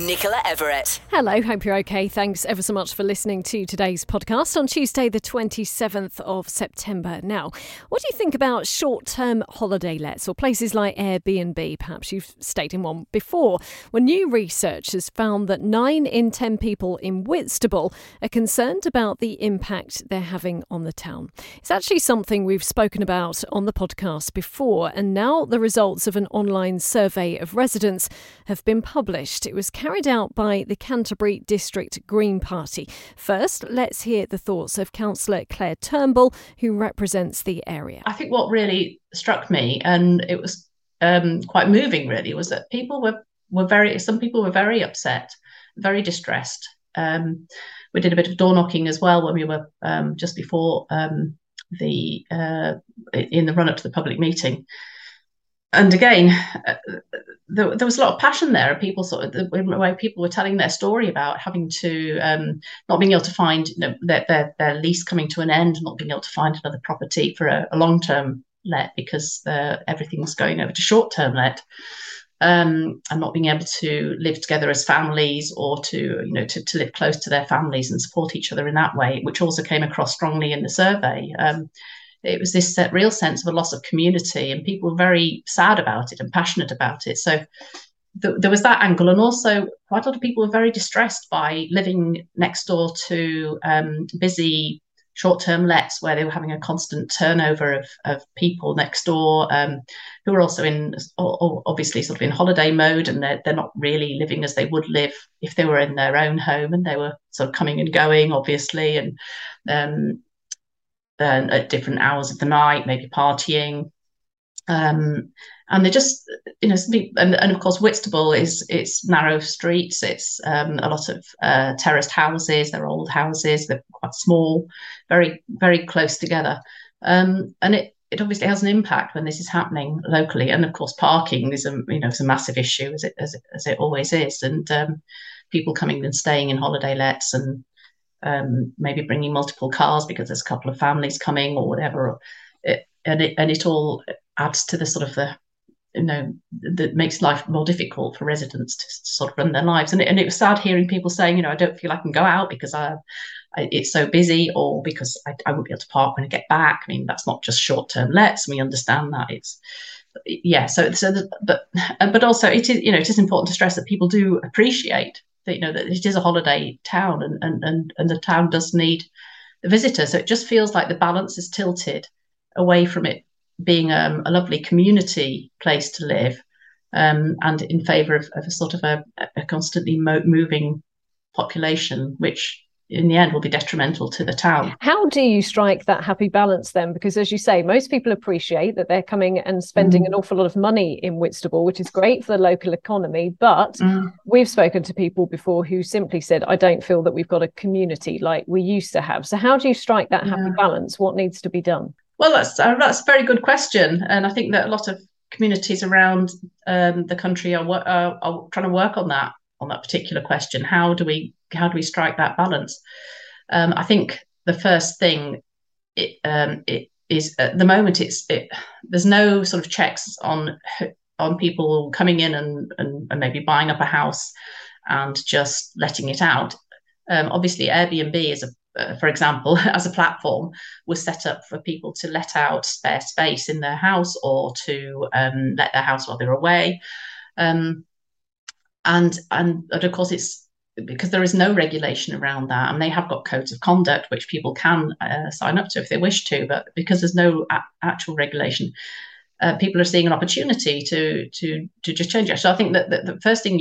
Nicola Everett. Hello, hope you're okay. Thanks ever so much for listening to today's podcast on Tuesday the 27th of September. Now, what do you think about short-term holiday lets or places like Airbnb? Perhaps you've stayed in one before. Well, new research has found that 9 in 10 people in Whitstable are concerned about the impact they're having on the town. It's actually something we've spoken about on the podcast before, and now the results of an online survey of residents have been published. It was carried out by the Canterbury District Green Party. First, let's hear the thoughts of Councillor Claire Turnbull, who represents the area. I think what really struck me, and it was quite moving really, was that people were very upset, very distressed. We did a bit of door knocking as well when we were just before in the run-up to the public meeting. And again, there was a lot of passion there. People people were telling their story about having to not being able to find their lease coming to an end, not being able to find another property for a long-term let because everything's going over to short-term let, and not being able to live together as families or to live close to their families and support each other in that way, which also came across strongly in the survey. It was this real sense of a loss of community, and people were very sad about it and passionate about it. So there was that angle. And also quite a lot of people were very distressed by living next door to busy short-term lets where they were having a constant turnover of people next door who were also obviously in holiday mode, and they're not really living as they would live if they were in their own home, and they were sort of coming and going, obviously, and at different hours of the night, maybe partying, and they just and of course Whitstable it's narrow streets, it's a lot of terraced houses. They're old houses, they're quite small, very very close together, and it obviously has an impact when this is happening locally. And of course parking is a massive issue, as it always is, and people coming and staying in holiday lets and maybe bringing multiple cars because there's a couple of families coming or whatever, and it all adds to the sort of that makes life more difficult for residents to sort of run their lives. And it was sad hearing people saying, I don't feel I can go out because it's so busy, or because I won't be able to park when I get back. I mean, that's not just short-term lets. We understand that but also it is, it is important to stress that people do appreciate that, that it is a holiday town, and the town does need the visitor. So it just feels like the balance is tilted away from it being a lovely community place to live, and in favour of a sort of a constantly moving population, which in the end will be detrimental to the town. How do you strike that happy balance then? Because as you say, most people appreciate that they're coming and spending an awful lot of money in Whitstable, which is great for the local economy, but we've spoken to people before who simply said, I don't feel that we've got a community like we used to have. So how do you strike that happy balance? What needs to be done? Well, that's a very good question, and I think that a lot of communities around the country are trying to work on that particular question. How do we strike that balance? I think the first thing it is, at the moment, there's no sort of checks on people coming in and maybe buying up a house and just letting it out. Obviously, Airbnb is for example, as a platform, was set up for people to let out spare space in their house or to let their house while they're away, and of course it's because there is no regulation around that, and they have got codes of conduct which people can sign up to if they wish to, but because there's no actual regulation, people are seeing an opportunity to just change it. So I think that the first thing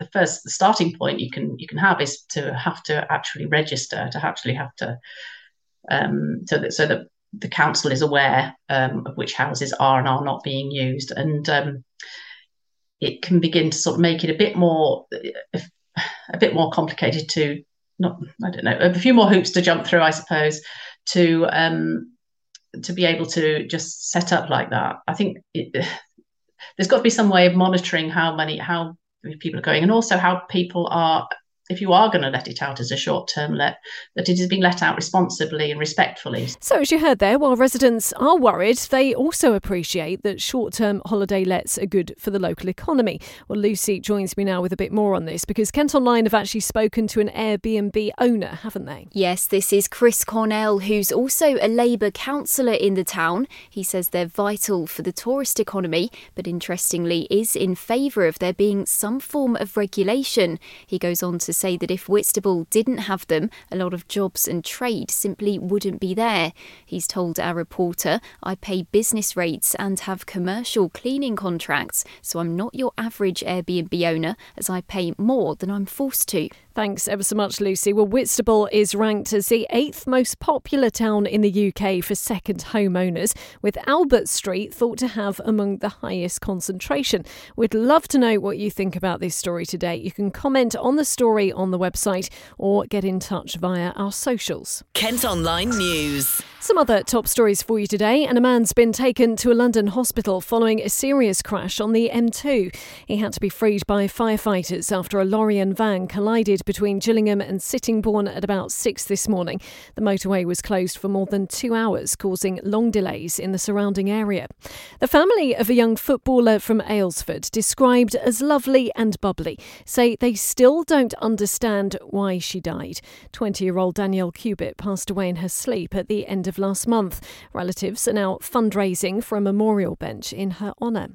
the starting point you can have is to have to actually register, to actually have to so that the council is aware of which houses are and are not being used, and it can begin to sort of make it a bit more complicated to a few more hoops to jump through, I suppose, to be able to just set up like that. I think there's got to be some way of monitoring how people are going, and also how people are, if you are going to let it out as a short-term let, that it is being let out responsibly and respectfully. So as you heard there, while residents are worried, they also appreciate that short-term holiday lets are good for the local economy. Well, Lucy joins me now with a bit more on this, because Kent Online have actually spoken to an Airbnb owner, haven't they? Yes, this is Chris Cornell, who's also a Labour councillor in the town. He says they're vital for the tourist economy, but interestingly is in favour of there being some form of regulation. He goes on to say that if Whitstable didn't have them, a lot of jobs and trade simply wouldn't be there. He's told our reporter, I pay business rates and have commercial cleaning contracts, so I'm not your average Airbnb owner, as I pay more than I'm forced to. Thanks ever so much, Lucy. Well, Whitstable is ranked as the 8th most popular town in the UK for second homeowners, with Albert Street thought to have among the highest concentration. We'd love to know what you think about this story today. You can comment on the story on the website or get in touch via our socials. Kent Online News. Some other top stories for you today, and a man's been taken to a London hospital following a serious crash on the M2. He had to be freed by firefighters after a lorry and van collided between Gillingham and Sittingbourne at about 6 this morning. The motorway was closed for more than 2 hours, causing long delays in the surrounding area. The family of a young footballer from Aylesford, described as lovely and bubbly, say they still don't understand why she died. 20-year-old Danielle Cubitt passed away in her sleep at the end of last month. Relatives are now fundraising for a memorial bench in her honour.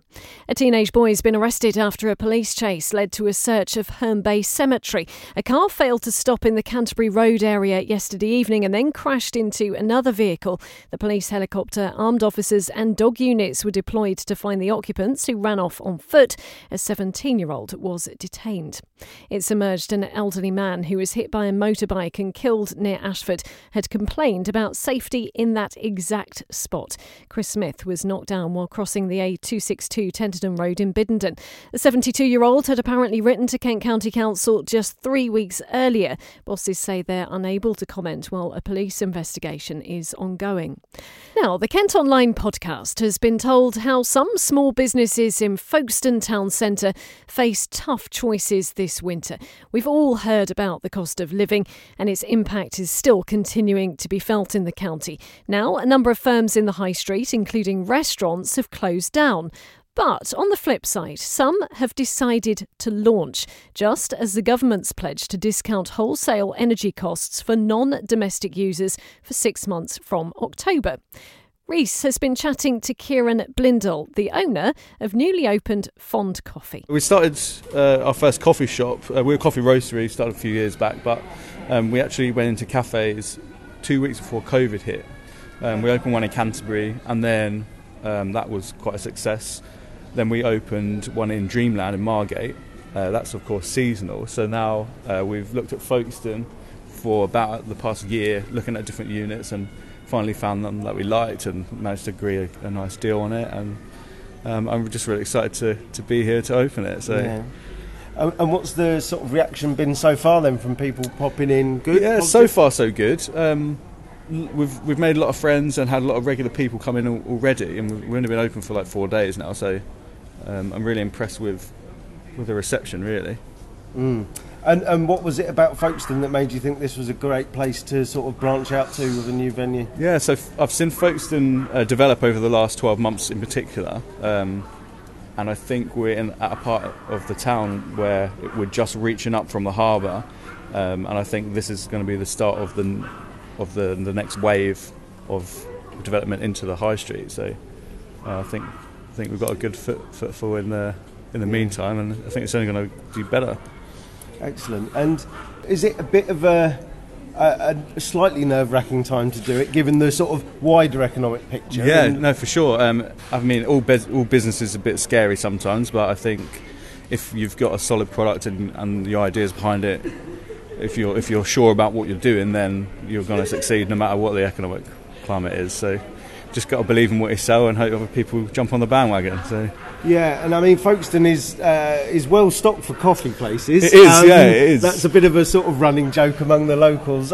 A teenage boy has been arrested after a police chase led to a search of Herne Bay Cemetery. A car failed to stop in the Canterbury Road area yesterday evening and then crashed into another vehicle. The police helicopter, armed officers and dog units were deployed to find the occupants, who ran off on foot. A 17-year-old was detained. It's emerged an elderly man who was hit by a motorbike and killed near Ashford had complained about safety in that exact spot. Chris Smith was knocked down while crossing the A262 Tenterden Road in Biddenden. The 72-year-old had apparently written to Kent County Council just 3 weeks earlier. Bosses say they're unable to comment while a police investigation is ongoing. Now, the Kent Online podcast has been told how some small businesses in Folkestone town centre face tough choices this winter. We've all heard about the cost of living, and its impact is still continuing to be felt in the county. Now, a number of firms in the high street, including restaurants, have closed down. But on the flip side, some have decided to launch, just as the government's pledge to discount wholesale energy costs for non-domestic users for 6 months from October. Rhys has been chatting to Kieran Blindle, the owner of newly opened Fond Coffee. We started our first coffee shop. We were a coffee roastery, started a few years back, but we actually went into cafes 2 weeks before COVID hit. We opened one in Canterbury, and then that was quite a success. Then we opened one in Dreamland in Margate. That's, of course, seasonal. So now we've looked at Folkestone for about the past year, looking at different units, and finally found them that we liked and managed to agree a nice deal on it, and I'm just really excited to be here to open it. So, yeah. And what's the sort of reaction been so far then from people popping in? Good? Yeah, positive? So far so good. We've made a lot of friends and had a lot of regular people come in already, and we've only been open for like 4 days now, so I'm really impressed with the reception, really. Mm. And what was it about Folkestone that made you think this was a great place to sort of branch out to with a new venue? Yeah, so I've seen Folkestone develop over the last 12 months in particular, and I think we're at a part of the town where we're just reaching up from the harbour, and I think this is going to be the start of the next wave of development into the high street. So I think we've got a good footfall in the meantime, and I think it's only going to do better. Excellent. And is it a bit of a slightly nerve-wracking time to do it, given the sort of wider economic picture? Yeah, no, for sure. I mean, all business is a bit scary sometimes, but I think if you've got a solid product and the ideas behind it, if you're sure about what you're doing, then you're going to succeed no matter what the economic climate is. So just got to believe in what you sell and hope other people jump on the bandwagon. So. Yeah, and I mean, Folkestone is well stocked for coffee places. It is, yeah, it is. That's a bit of a sort of running joke among the locals.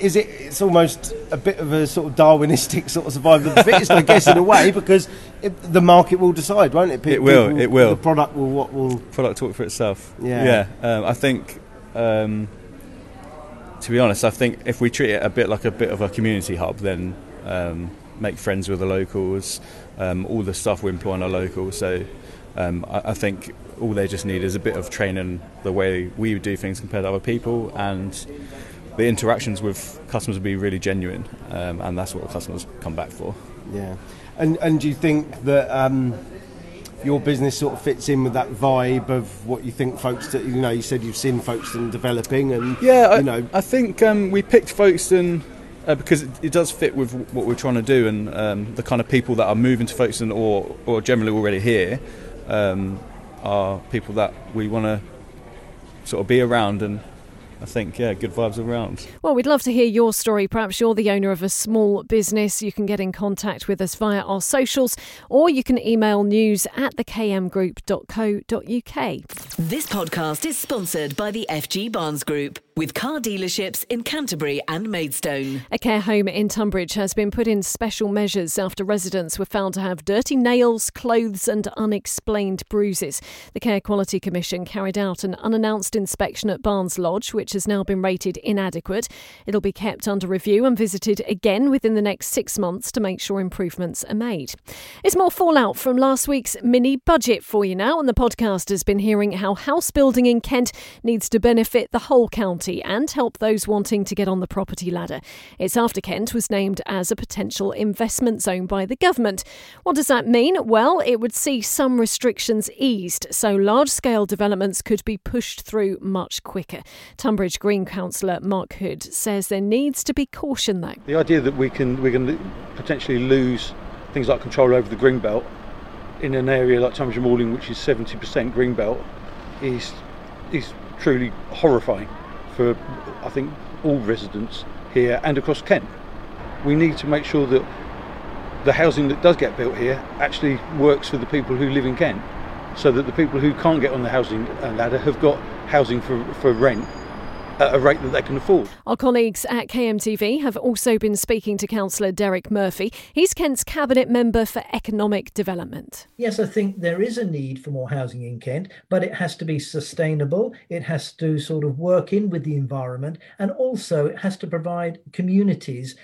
Is it? It's almost a bit of a sort of Darwinistic sort of survival of the fittest, I guess, in a way, because the market will decide, won't it? It will. The product will. Product talk for itself. Yeah. I think, to be honest, I think if we treat it a bit like a bit of a community hub, then make friends with the locals. All the stuff we employ on our locals, so I think all they just need is a bit of training the way we do things compared to other people, and the interactions with customers will be really genuine, and that's what customers come back for. Yeah, and do you think that your business sort of fits in with that vibe of what you think Folkestone? You know, you said you've seen Folkestone developing, and I think we picked Folkestone because it does fit with what we're trying to do, and the kind of people that are moving to Folkestone or generally already here are people that we want to sort of be around, and I think, yeah, good vibes around. Well, we'd love to hear your story. Perhaps you're the owner of a small business. You can get in contact with us via our socials, or you can email news@thekmgroup.co.uk. This podcast is sponsored by the FG Barnes Group, with car dealerships in Canterbury and Maidstone. A care home in Tunbridge has been put in special measures after residents were found to have dirty nails, clothes and unexplained bruises. The Care Quality Commission carried out an unannounced inspection at Barnes Lodge, which has now been rated inadequate. It'll be kept under review and visited again within the next 6 months to make sure improvements are made. It's more fallout from last week's mini budget for you now, and the podcast has been hearing how house building in Kent needs to benefit the whole county and help those wanting to get on the property ladder. It's after Kent was named as a potential investment zone by the government. What does that mean? Well, it would see some restrictions eased, so large-scale developments could be pushed through much quicker. Tunbridge Green Councillor Mark Hood says there needs to be caution, though. The idea that we can potentially lose things like control over the green belt in an area like Tunbridge and Malling, which is 70% green belt, is truly horrifying for, I think, all residents here and across Kent. We need to make sure that the housing that does get built here actually works for the people who live in Kent, so that the people who can't get on the housing ladder have got housing for rent at a rate that they can afford. Our colleagues at KMTV have also been speaking to Councillor Derek Murphy. He's Kent's Cabinet Member for Economic Development. Yes, I think there is a need for more housing in Kent, but it has to be sustainable, it has to sort of work in with the environment, and also it has to provide communities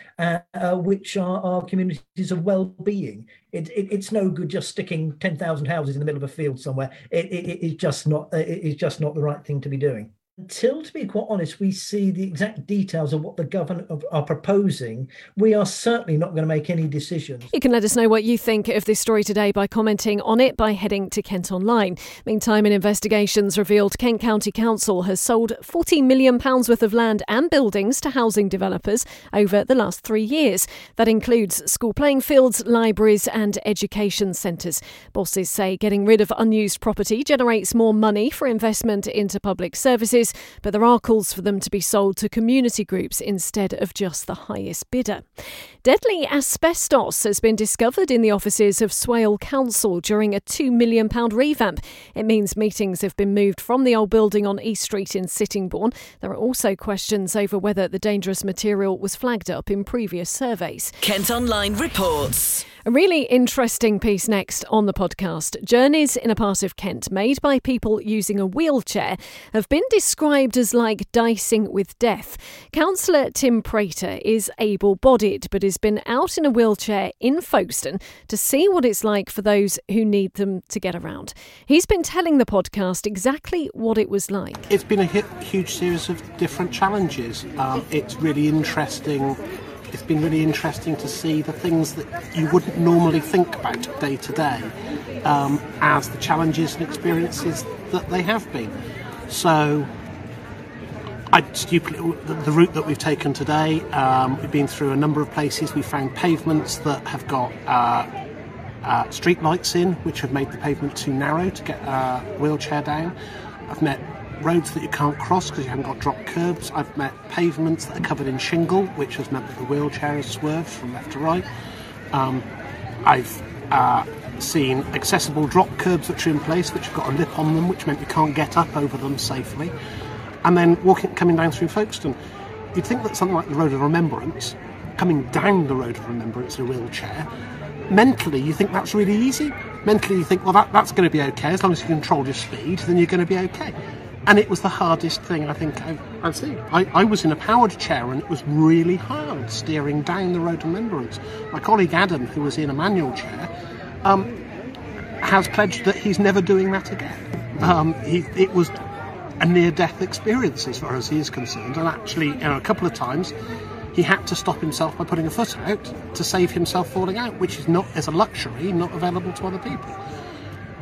which are communities of well-being. It's no good just sticking 10,000 houses in the middle of a field somewhere. It's just not the right thing to be doing. Until, to be quite honest, we see the exact details of what the government are proposing, we are certainly not going to make any decisions. You can let us know what you think of this story today by commenting on it by heading to Kent Online. Meantime, an investigation's revealed Kent County Council has sold £40 million worth of land and buildings to housing developers over the last 3 years. That includes school playing fields, libraries and education centres. Bosses say getting rid of unused property generates more money for investment into public services, but there are calls for them to be sold to community groups instead of just the highest bidder. Deadly asbestos has been discovered in the offices of Swale Council during a £2 million revamp. It means meetings have been moved from the old building on East Street in Sittingbourne. There are also questions over whether the dangerous material was flagged up in previous surveys. Kent Online reports. A really interesting piece next on the podcast. Journeys in a part of Kent made by people using a wheelchair have been described as like dicing with death. Councillor Tim Prater is able-bodied but has been out in a wheelchair in Folkestone to see what it's like for those who need them to get around. He's been telling the podcast exactly what it was like. It's been a huge series of different challenges. It's really interesting. It's been really interesting to see the things that you wouldn't normally think about day to day as the challenges and experiences that they have been. So the route that we've taken today, we've been through a number of places. We found pavements that have got street lights in, which have made the pavement too narrow to get a wheelchair down. I've met roads that you can't cross because you haven't got drop curbs. I've met pavements that are covered in shingle, which has meant that the wheelchair has swerved from left to right. I've seen accessible drop curbs which are in place, which have got a lip on them, which meant you can't get up over them safely. And then coming down through Folkestone, You'd think that something like the Road of Remembrance, coming down the Road of Remembrance in a wheelchair, mentally you think that's really easy. Mentally you think, well, that's going to be okay. As long as you control your speed, then you're going to be okay. And it was the hardest thing I think I've seen. I was in a powered chair and it was really hard steering down the Road of Remembrance. My colleague Adam, who was in a manual chair, has pledged that he's never doing that again. It was a near-death experience as far as he is concerned, and actually, you know, a couple of times he had to stop himself by putting a foot out to save himself falling out, which is not, as a luxury, not available to other people.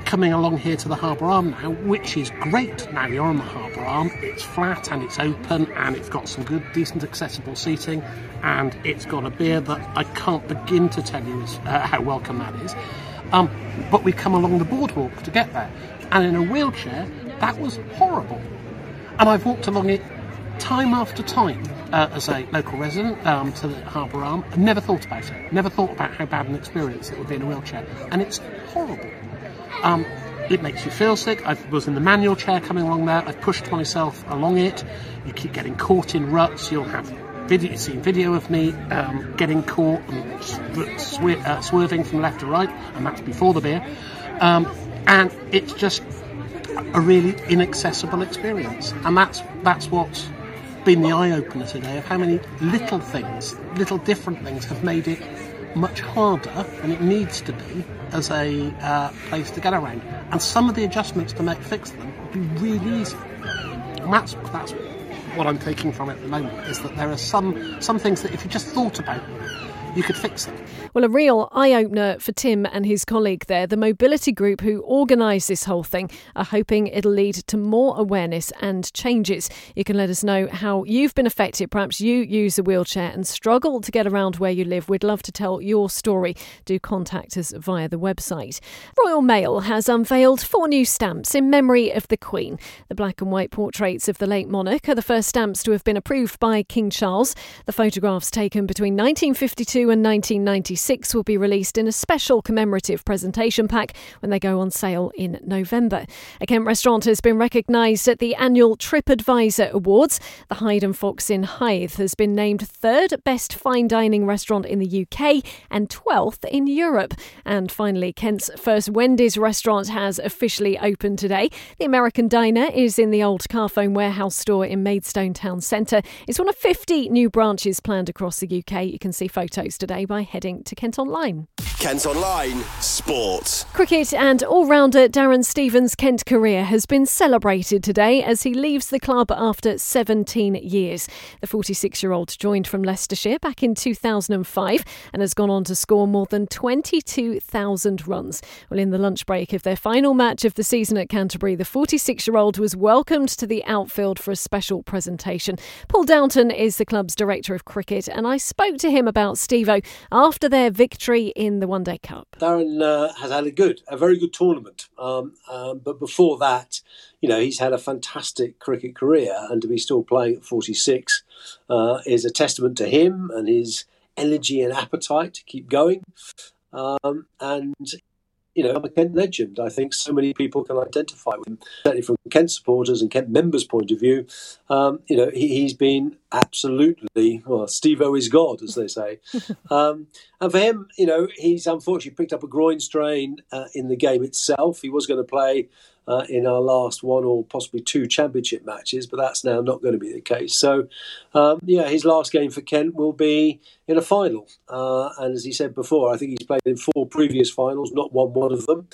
Coming along here to the Harbour Arm now, which is great. Now you're on the Harbour Arm, it's flat and it's open and it's got some good, decent, accessible seating, and it's got a beer that I can't begin to tell you how welcome that is. But we come along the boardwalk to get there, and in a wheelchair, that was horrible. And I've walked along it time after time as a local resident to the Harbour Arm. I've never thought about it, never thought about how bad an experience it would be in a wheelchair, and it's horrible. It makes you feel sick. I was in the manual chair coming along there. I've pushed myself along it. You keep getting caught in ruts. You'll have seen video of me getting caught and swerving from left to right, and that's before the beer. And it's just a really inaccessible experience, and that's what's been the eye-opener today, of how many little things, little different things, have made it much harder than it needs to be as a place to get around. And some of the adjustments to make fix them would be really easy. And that's what I'm taking from it at the moment, is that there are some things that if you just thought about them, you could fix them. Well, a real eye-opener for Tim and his colleague there. The mobility group who organised this whole thing are hoping it'll lead to more awareness and changes. You can let us know how you've been affected. Perhaps you use a wheelchair and struggle to get around where you live. We'd love to tell your story. Do contact us via the website. Royal Mail has unveiled 4 new stamps in memory of the Queen. The black and white portraits of the late monarch are the first stamps to have been approved by King Charles. The photographs taken between 1952 and 1996 will be released in a special commemorative presentation pack when they go on sale in November. A Kent restaurant has been recognised at the annual TripAdvisor Awards. The Hyde and Fox in Hythe has been named 3rd best fine dining restaurant in the UK and 12th in Europe. And finally, Kent's first Wendy's restaurant has officially opened today. The American Diner is in the old Carphone Warehouse store in Maidstone Town Centre. It's one of 50 new branches planned across the UK. You can see photos today by heading to Kent Online. Kent Online Sports. Cricket and all-rounder Darren Stevens' Kent career has been celebrated today as he leaves the club after 17 years. The 46-year-old joined from Leicestershire back in 2005 and has gone on to score more than 22,000 runs. Well, in the lunch break of their final match of the season at Canterbury, the 46-year-old was welcomed to the outfield for a special presentation. Paul Downton is the club's director of cricket, and I spoke to him about Steve-O after their victory in the One Day Cup. Darren has had a very good tournament, but before that, you know, he's had a fantastic cricket career, and to be still playing at 46 is a testament to him and his energy and appetite to keep going. And you know, I'm a Kent legend. I think so many people can identify with him. Certainly from Kent supporters and Kent members' point of view, you know, he's been absolutely, well, Steve-O is God, as they say. And for him, you know, he's unfortunately picked up a groin strain in the game itself. He was going to play in our last one or possibly 2 championship matches, but that's now not going to be the case. So, yeah, his last game for Kent will be in a final. And as he said before, I think he's played in 4 previous finals, not won one of them.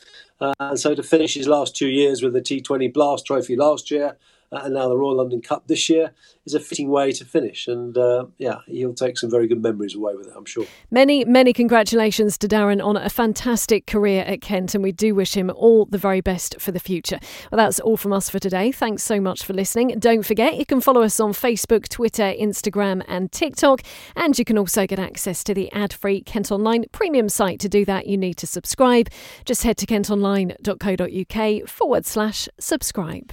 And so to finish his last 2 years with the T20 Blast Trophy last year, and now the Royal London Cup this year, is a fitting way to finish. And, yeah, he'll take some very good memories away with it, I'm sure. Many, many congratulations to Darren on a fantastic career at Kent, and we do wish him all the very best for the future. Well, that's all from us for today. Thanks so much for listening. Don't forget, you can follow us on Facebook, Twitter, Instagram and TikTok. And you can also get access to the ad-free Kent Online premium site. To do that, you need to subscribe. Just head to kentonline.co.uk/subscribe.